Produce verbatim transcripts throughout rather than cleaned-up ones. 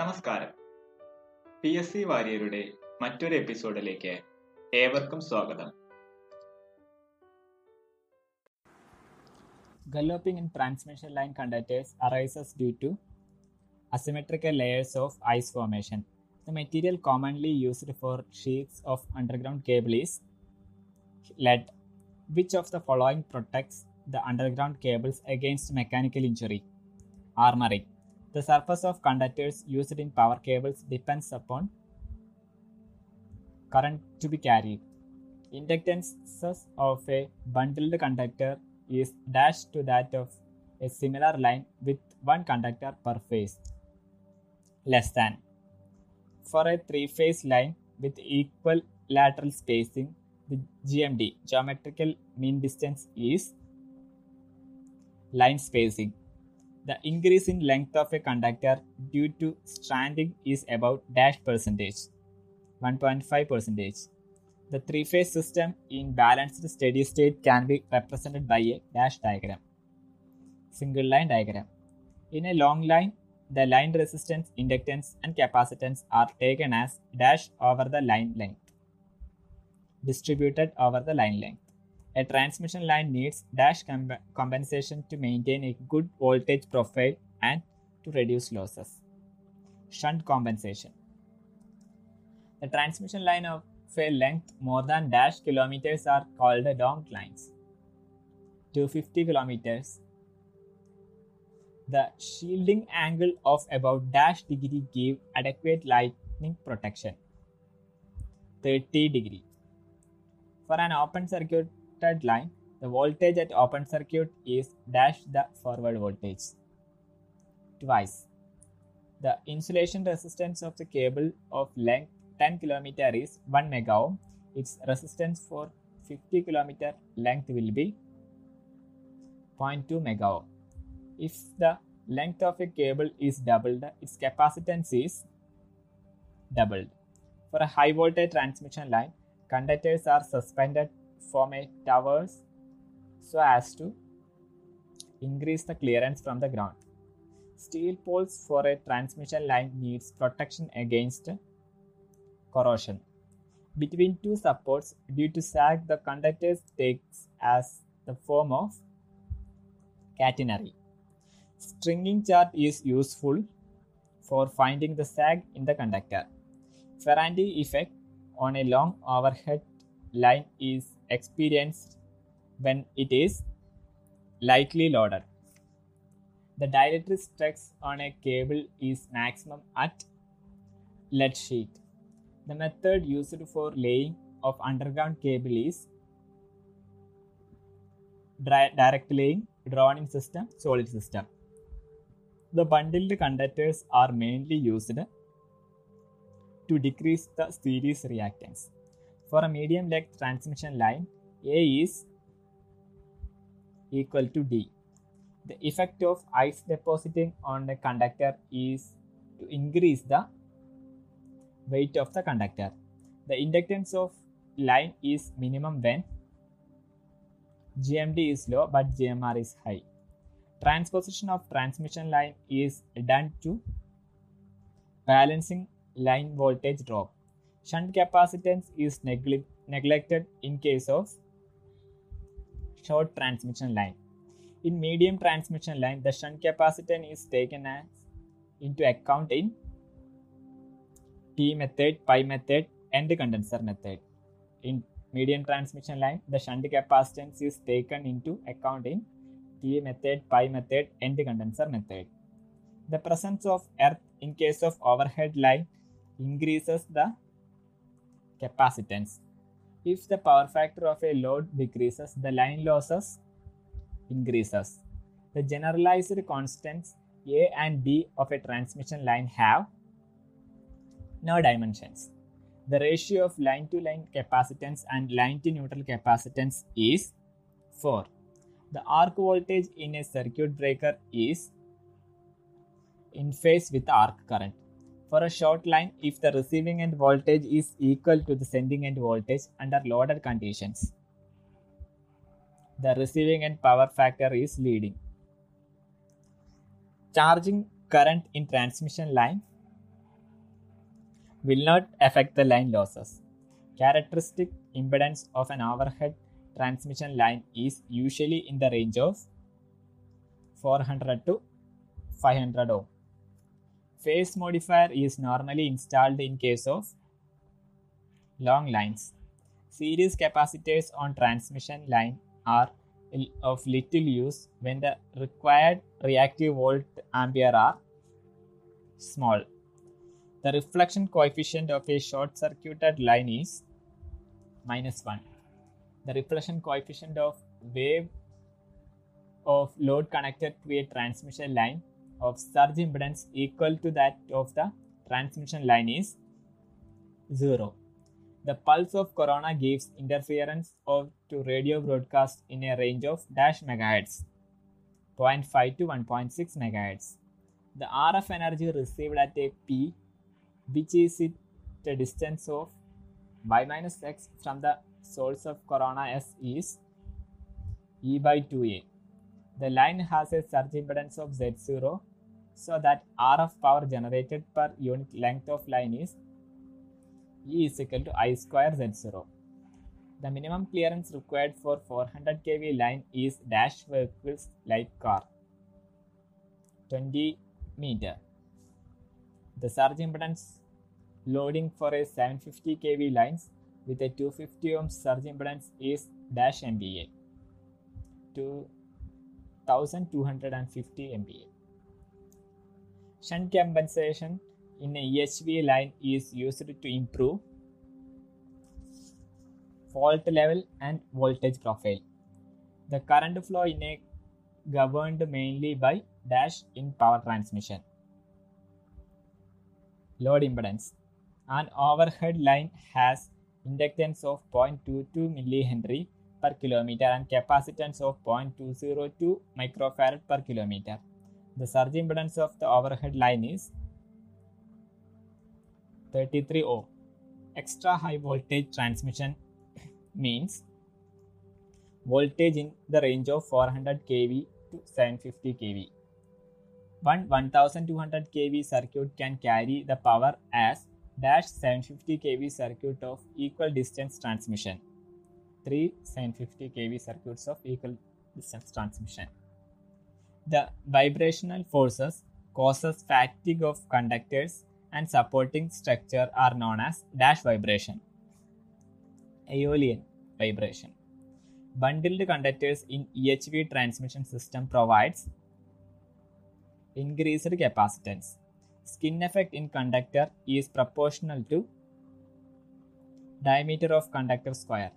നമസ്കാരം. P S C വാരിയറുടെ മറ്റൊരു എപ്പിസോഡിലേക്ക് ഏവർക്കും സ്വാഗതം. Galloping in transmission line conductors arises due to asymmetrical layers of ice formation. The material commonly used for sheets of underground cable is lead. Which of the following protects the underground cables against mechanical injury? Armoring. The surface of conductors used in power cables depends upon current to be carried. Inductances of a bundled conductor is dash to that of a similar line with one conductor per phase. Less than. For a three-phase line with equal lateral spacing, the G M D, geometrical mean distance, is line spacing. The increase in length of a conductor due to stranding is about dash percentage, one point five percent. The three-phase system in balanced steady state can be represented by a dash diagram, single line diagram. In a long line, the line resistance, inductance and capacitance are taken as dash over the line length, distributed over the line length. A transmission line needs dash com- compensation to maintain a good voltage profile and to reduce losses. Shunt compensation. The transmission line of a length more than dash kilometers are called long lines. two hundred fifty kilometers. The shielding angle of about dash degree give adequate lightning protection. thirty degree. For an open circuited line, the voltage at open circuit is dash the forward voltage. Twice. The insulation resistance of the cable of length ten kilometer is one mega ohm. Its resistance for fifty kilometer length will be zero point two mega ohm. If the length of a cable is doubled, its capacitance is doubled. For a high voltage transmission line, conductors are suspended from a towers so as to increase the clearance from the ground. Steel poles for a transmission line needs protection against corrosion. Between two supports due to sag, the conductors takes as the form of catenary. Stringing chart is useful for finding the sag in the conductor. Ferranti effect on a long overhead line is experienced when it is lightly loaded. The dielectric stress on a cable is maximum at lead sheet. The method used for laying of underground cable is dry, direct laying, drawn-in system, solid system. The bundled conductors are mainly used to decrease the series reactance. For a medium length transmission line, A is equal to D. The effect of ice depositing on the conductor is to increase the weight of the conductor. The inductance of line is minimum when G M D is low but G M R is high. Transposition of transmission line is done to balancing line voltage drop. Shunt capacitance is negli- neglected in case of short transmission line. In medium transmission line, the shunt capacitance is taken as into account in T method, pi method, and the condenser method. In medium transmission line, the shunt capacitance is taken into account in T method, pi method, and the condenser method. The presence of earth in case of overhead line increases the capacitance. If the power factor of a load decreases, the line losses increases. The generalized constants A and D of a transmission line have no dimensions. The ratio of line to line capacitance and line to neutral capacitance is four. The arc voltage in a circuit breaker is in phase with the arc current. For a short line, if the receiving end voltage is equal to the sending end voltage under loaded conditions, the receiving end power factor is leading. Charging current in transmission line will not affect the line losses. Characteristic impedance of an overhead transmission line is usually in the range of four hundred to five hundred ohm. Phase modifier is normally installed in case of long lines. Series capacitors on transmission line are of little use when the required reactive volt ampere are small. The reflection coefficient of a short circuited line is minus one. The reflection coefficient of wave of load connected to a transmission line of surge impedance equal to that of the transmission line is zero. The pulse of corona gives interference of to radio broadcast in a range of dash megahertz, zero point five to one point six megahertz. The R F energy received at a P, which is at a distance of y minus x from the source of corona S, is E by two A. The line has a surge impedance of Z zero, so that R F power generated per unit length of line is E is equal to I square Z zero. The minimum clearance required for four hundred kilovolt line is dash vehicles like car, twenty meter. The surge impedance loading for a seven hundred fifty kilovolt lines with a two hundred fifty ohm surge impedance is dash M B A, two thousand two hundred fifty M B A. Shunt compensation in a E H V line is used to improve fault level and voltage profile. The current flow in a governed mainly by dash in power transmission. Load impedance. An overhead line has inductance of zero point two two millihenry per kilometer and capacitance of zero point two zero two microfarad per kilometer. The surge impedance of the overhead line is thirty-three ohm. Extra high voltage transmission means voltage in the range of four hundred kilovolt to seven hundred fifty kilovolt. One twelve hundred kilovolt circuit can carry the power as dash seven hundred fifty kilovolt circuit of equal distance transmission. Three seven hundred fifty kilovolt circuits of equal distance transmission. The vibrational forces causes fatigue of conductors and supporting structure are known as dash vibration. Aeolian vibration. Bundled conductors in E H V transmission system provides increased capacitance. Skin effect in conductor is proportional to diameter of conductor square.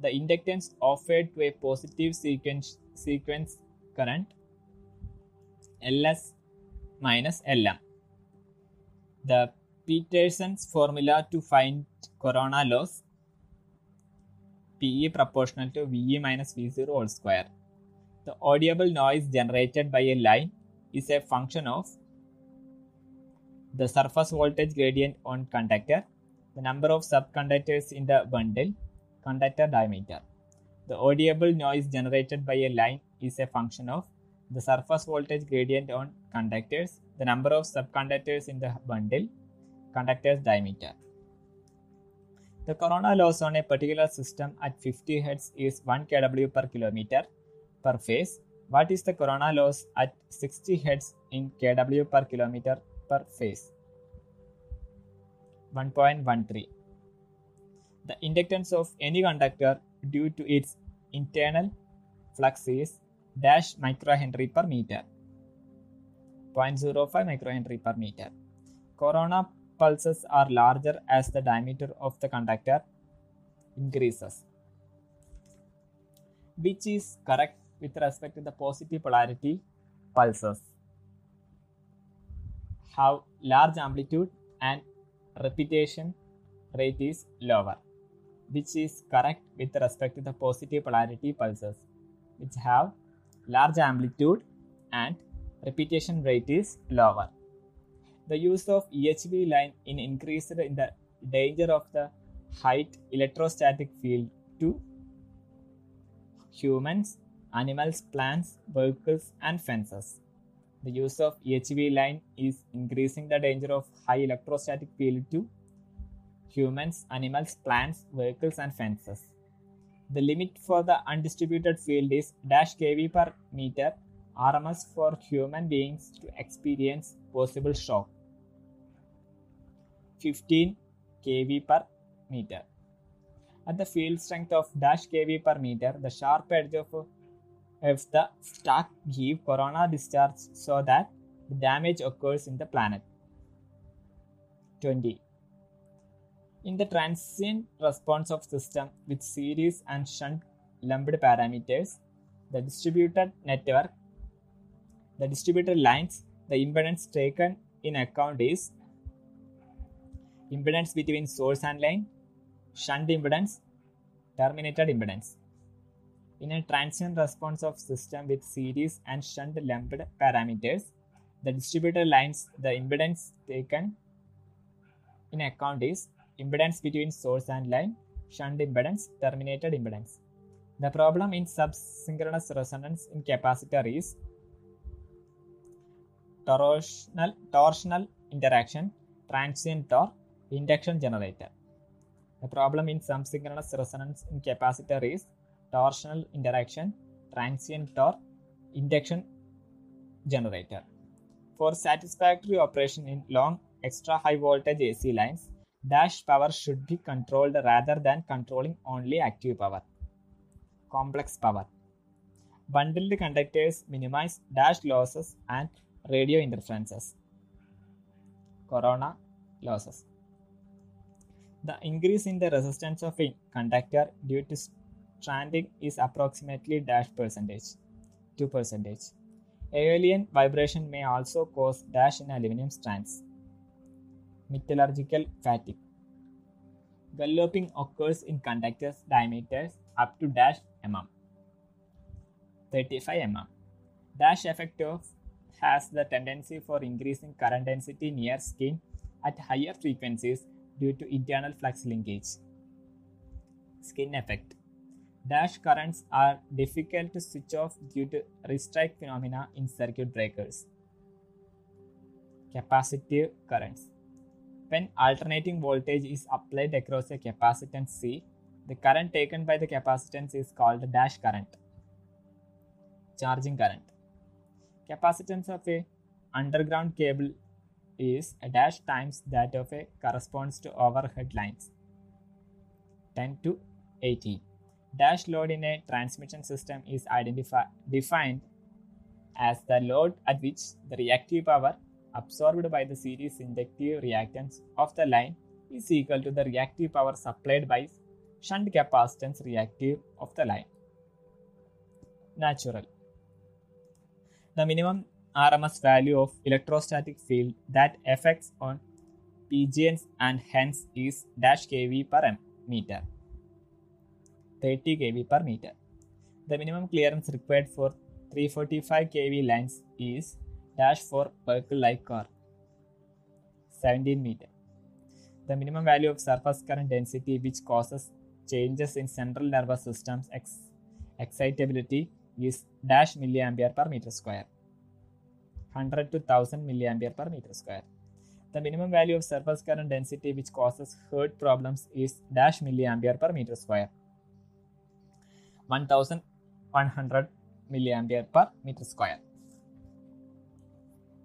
The inductance offered to a positive sequence, sequence current Ls minus Lm. The Peterson's formula to find corona loss, Pe proportional to Ve minus V zero all square. The audible noise generated by a line is a function of the surface voltage gradient on conductor, the number of subconductors in the bundle, conductor diameter. The audible noise generated by a line is a function of the surface voltage gradient on conductors, the number of subconductors in the bundle, conductor's diameter. The corona loss on a particular system at fifty hertz is one kilowatt hour per kilometer per phase. What is the corona loss at sixty hertz in kilowatt hour per kilometer per phase? one point one three. The inductance of any conductor due to its internal flux is dash microhenry per meter, zero point zero five microhenry per meter. Corona pulses are larger as the diameter of the conductor increases, which is correct with respect to the positive polarity pulses have large amplitude and repetition rate is lower, which is correct with respect to the positive polarity pulses which have large amplitude and repetition rate is lower. The use of E H V line in increased in the danger of the height electrostatic field to humans, animals, plants, vehicles and fences. the use of H V line is increasing the danger of high electrostatic field to humans, animals, plants, vehicles and fences. The limit for the undistributed field is dash kV per meter R M S for human beings to experience possible shock. fifteen kV per meter. At the field strength of dash kV per meter, the sharp edge of if the stack give corona discharge so that the damage occurs in the planet. twenty. In the transient response of system with series and shunt lumped parameters, the distributed network, the distributed lines, the impedance taken in account is impedance between source and line, shunt impedance, terminated impedance. In a transient response of system with series and shunt lumped parameters, the distributed lines, the impedance taken in account is impedance between source and line, shunt impedance, terminated impedance. The problem in subsynchronous resonance in capacitor is torsional, torsional interaction, transient torque, induction generator. The problem in subsynchronous resonance in capacitor is torsional interaction, transient torque, induction generator. For satisfactory operation in long extra high voltage A C lines, dash power should be controlled rather than controlling only active power. Complex power. Bundled conductors minimize dash losses and radio interferences. Corona losses. The increase in the resistance of a conductor due to stranding is approximately dash percentage two percentage. Aeolian vibration may also cause dash in aluminum strands. Metallurgical fatigue. Galloping occurs in conductors diameters up to dash mm, thirty-five millimeters. Dash effect of has the tendency for increasing current density near skin at higher frequencies due to internal flux linkage. Skin effect. Dash currents are difficult to switch off due to restrike phenomena in circuit breakers. Capacitive currents. When alternating voltage is applied across a capacitance C, the current taken by the capacitance is called dash current. Charging current. Capacitance of a underground cable is a dash times that of a corresponds to overhead lines. ten to eighteen. Dash load in a transmission system is identified defined as the load at which the reactive power absorbed by the series inductive reactance of the line is equal to the reactive power supplied by shunt capacitance reactive of the line. Natural. The minimum R M S value of electrostatic field that affects on P G Ns and hence is dash kV per meter. thirty kV per meter. The minimum clearance required for three forty-five kV lines is dash for vehicle-like car, seventeen meters. The minimum value of surface current density which causes changes in central nervous system's ex- excitability is dash milliampere per meter square, one hundred to one thousand milliampere per meter square. The minimum value of surface current density which causes heart problems is dash milliampere per meter square, one thousand one hundred milliampere per meter square.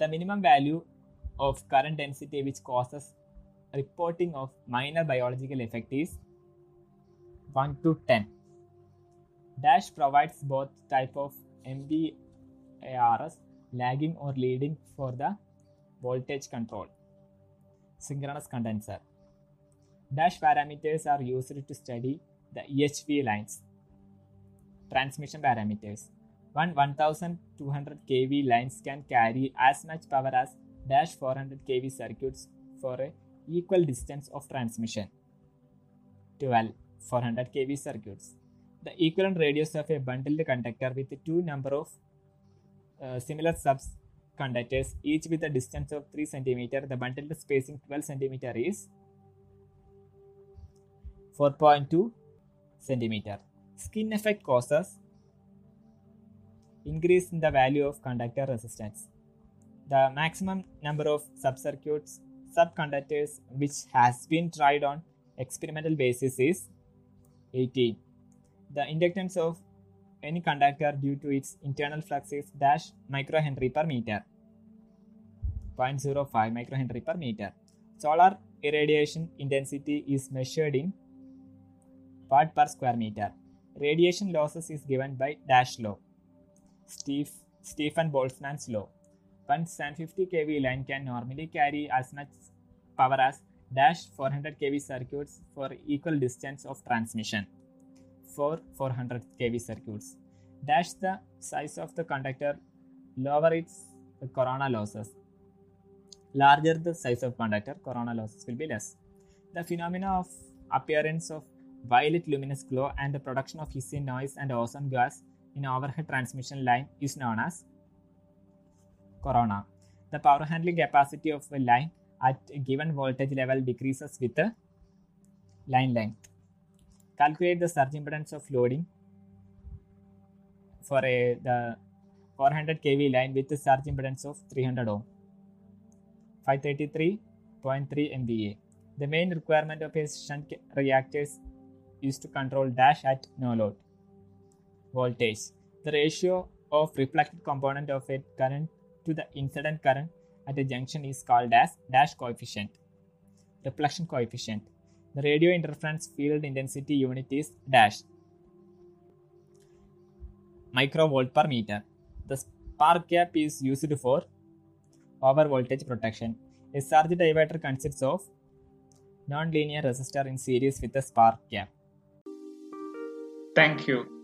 The minimum value of current density which causes reporting of minor biological effect is one to ten. Dash provides both type of M B A R S, lagging or leading for the voltage control. Synchronous condenser. Dash parameters are used to study the E H V lines. Transmission parameters. One one thousand two hundred kV lines can carry as much power as dash four hundred kV circuits for an equal distance of transmission. twelve four hundred kV circuits. The equivalent radius of a bundled conductor with two number of uh, similar subconductors, each with a distance of three centimeters, the bundled spacing twelve centimeters is four point two centimeters. Skin effect causes increase in the value of conductor resistance. the maximum number of subcircuits, subconductors which has been tried on experimental basis is eighteen. The inductance of any conductor due to its internal flux is dash microhenry per meter, zero point zero five microhenry per meter. Solar irradiation intensity is measured in watt per square meter. Radiation losses is given by dash law, Steve, Stephen Boltzmann's law. one hundred fifty kilovolt line can normally carry as much power as dash four hundred kilovolt circuits for equal distance of transmission. For four hundred kilovolt circuits, dash the size of the conductor, lower its corona losses. Larger the size of conductor, corona losses will be less. The phenomena of appearance of violet luminous glow and the production of hissing noise and ozone gas in overhead transmission line is known as corona. The power handling capacity of a line at a given voltage level decreases with the line length. Calculate the surge impedance of loading for a the four hundred kilovolt line with a surge impedance of three hundred ohm, five hundred thirty-three point three M V A. The main requirement of a shunt reactors is to control dash at no load voltage. The ratio of reflected component of a current to the incident current at a junction is called as dash coefficient, reflection coefficient. The radio interference field intensity unit is dash microvolt per meter. The spark gap is used for over voltage protection. A surge diverter consists of non-linear resistor in series with a spark gap. Thank you.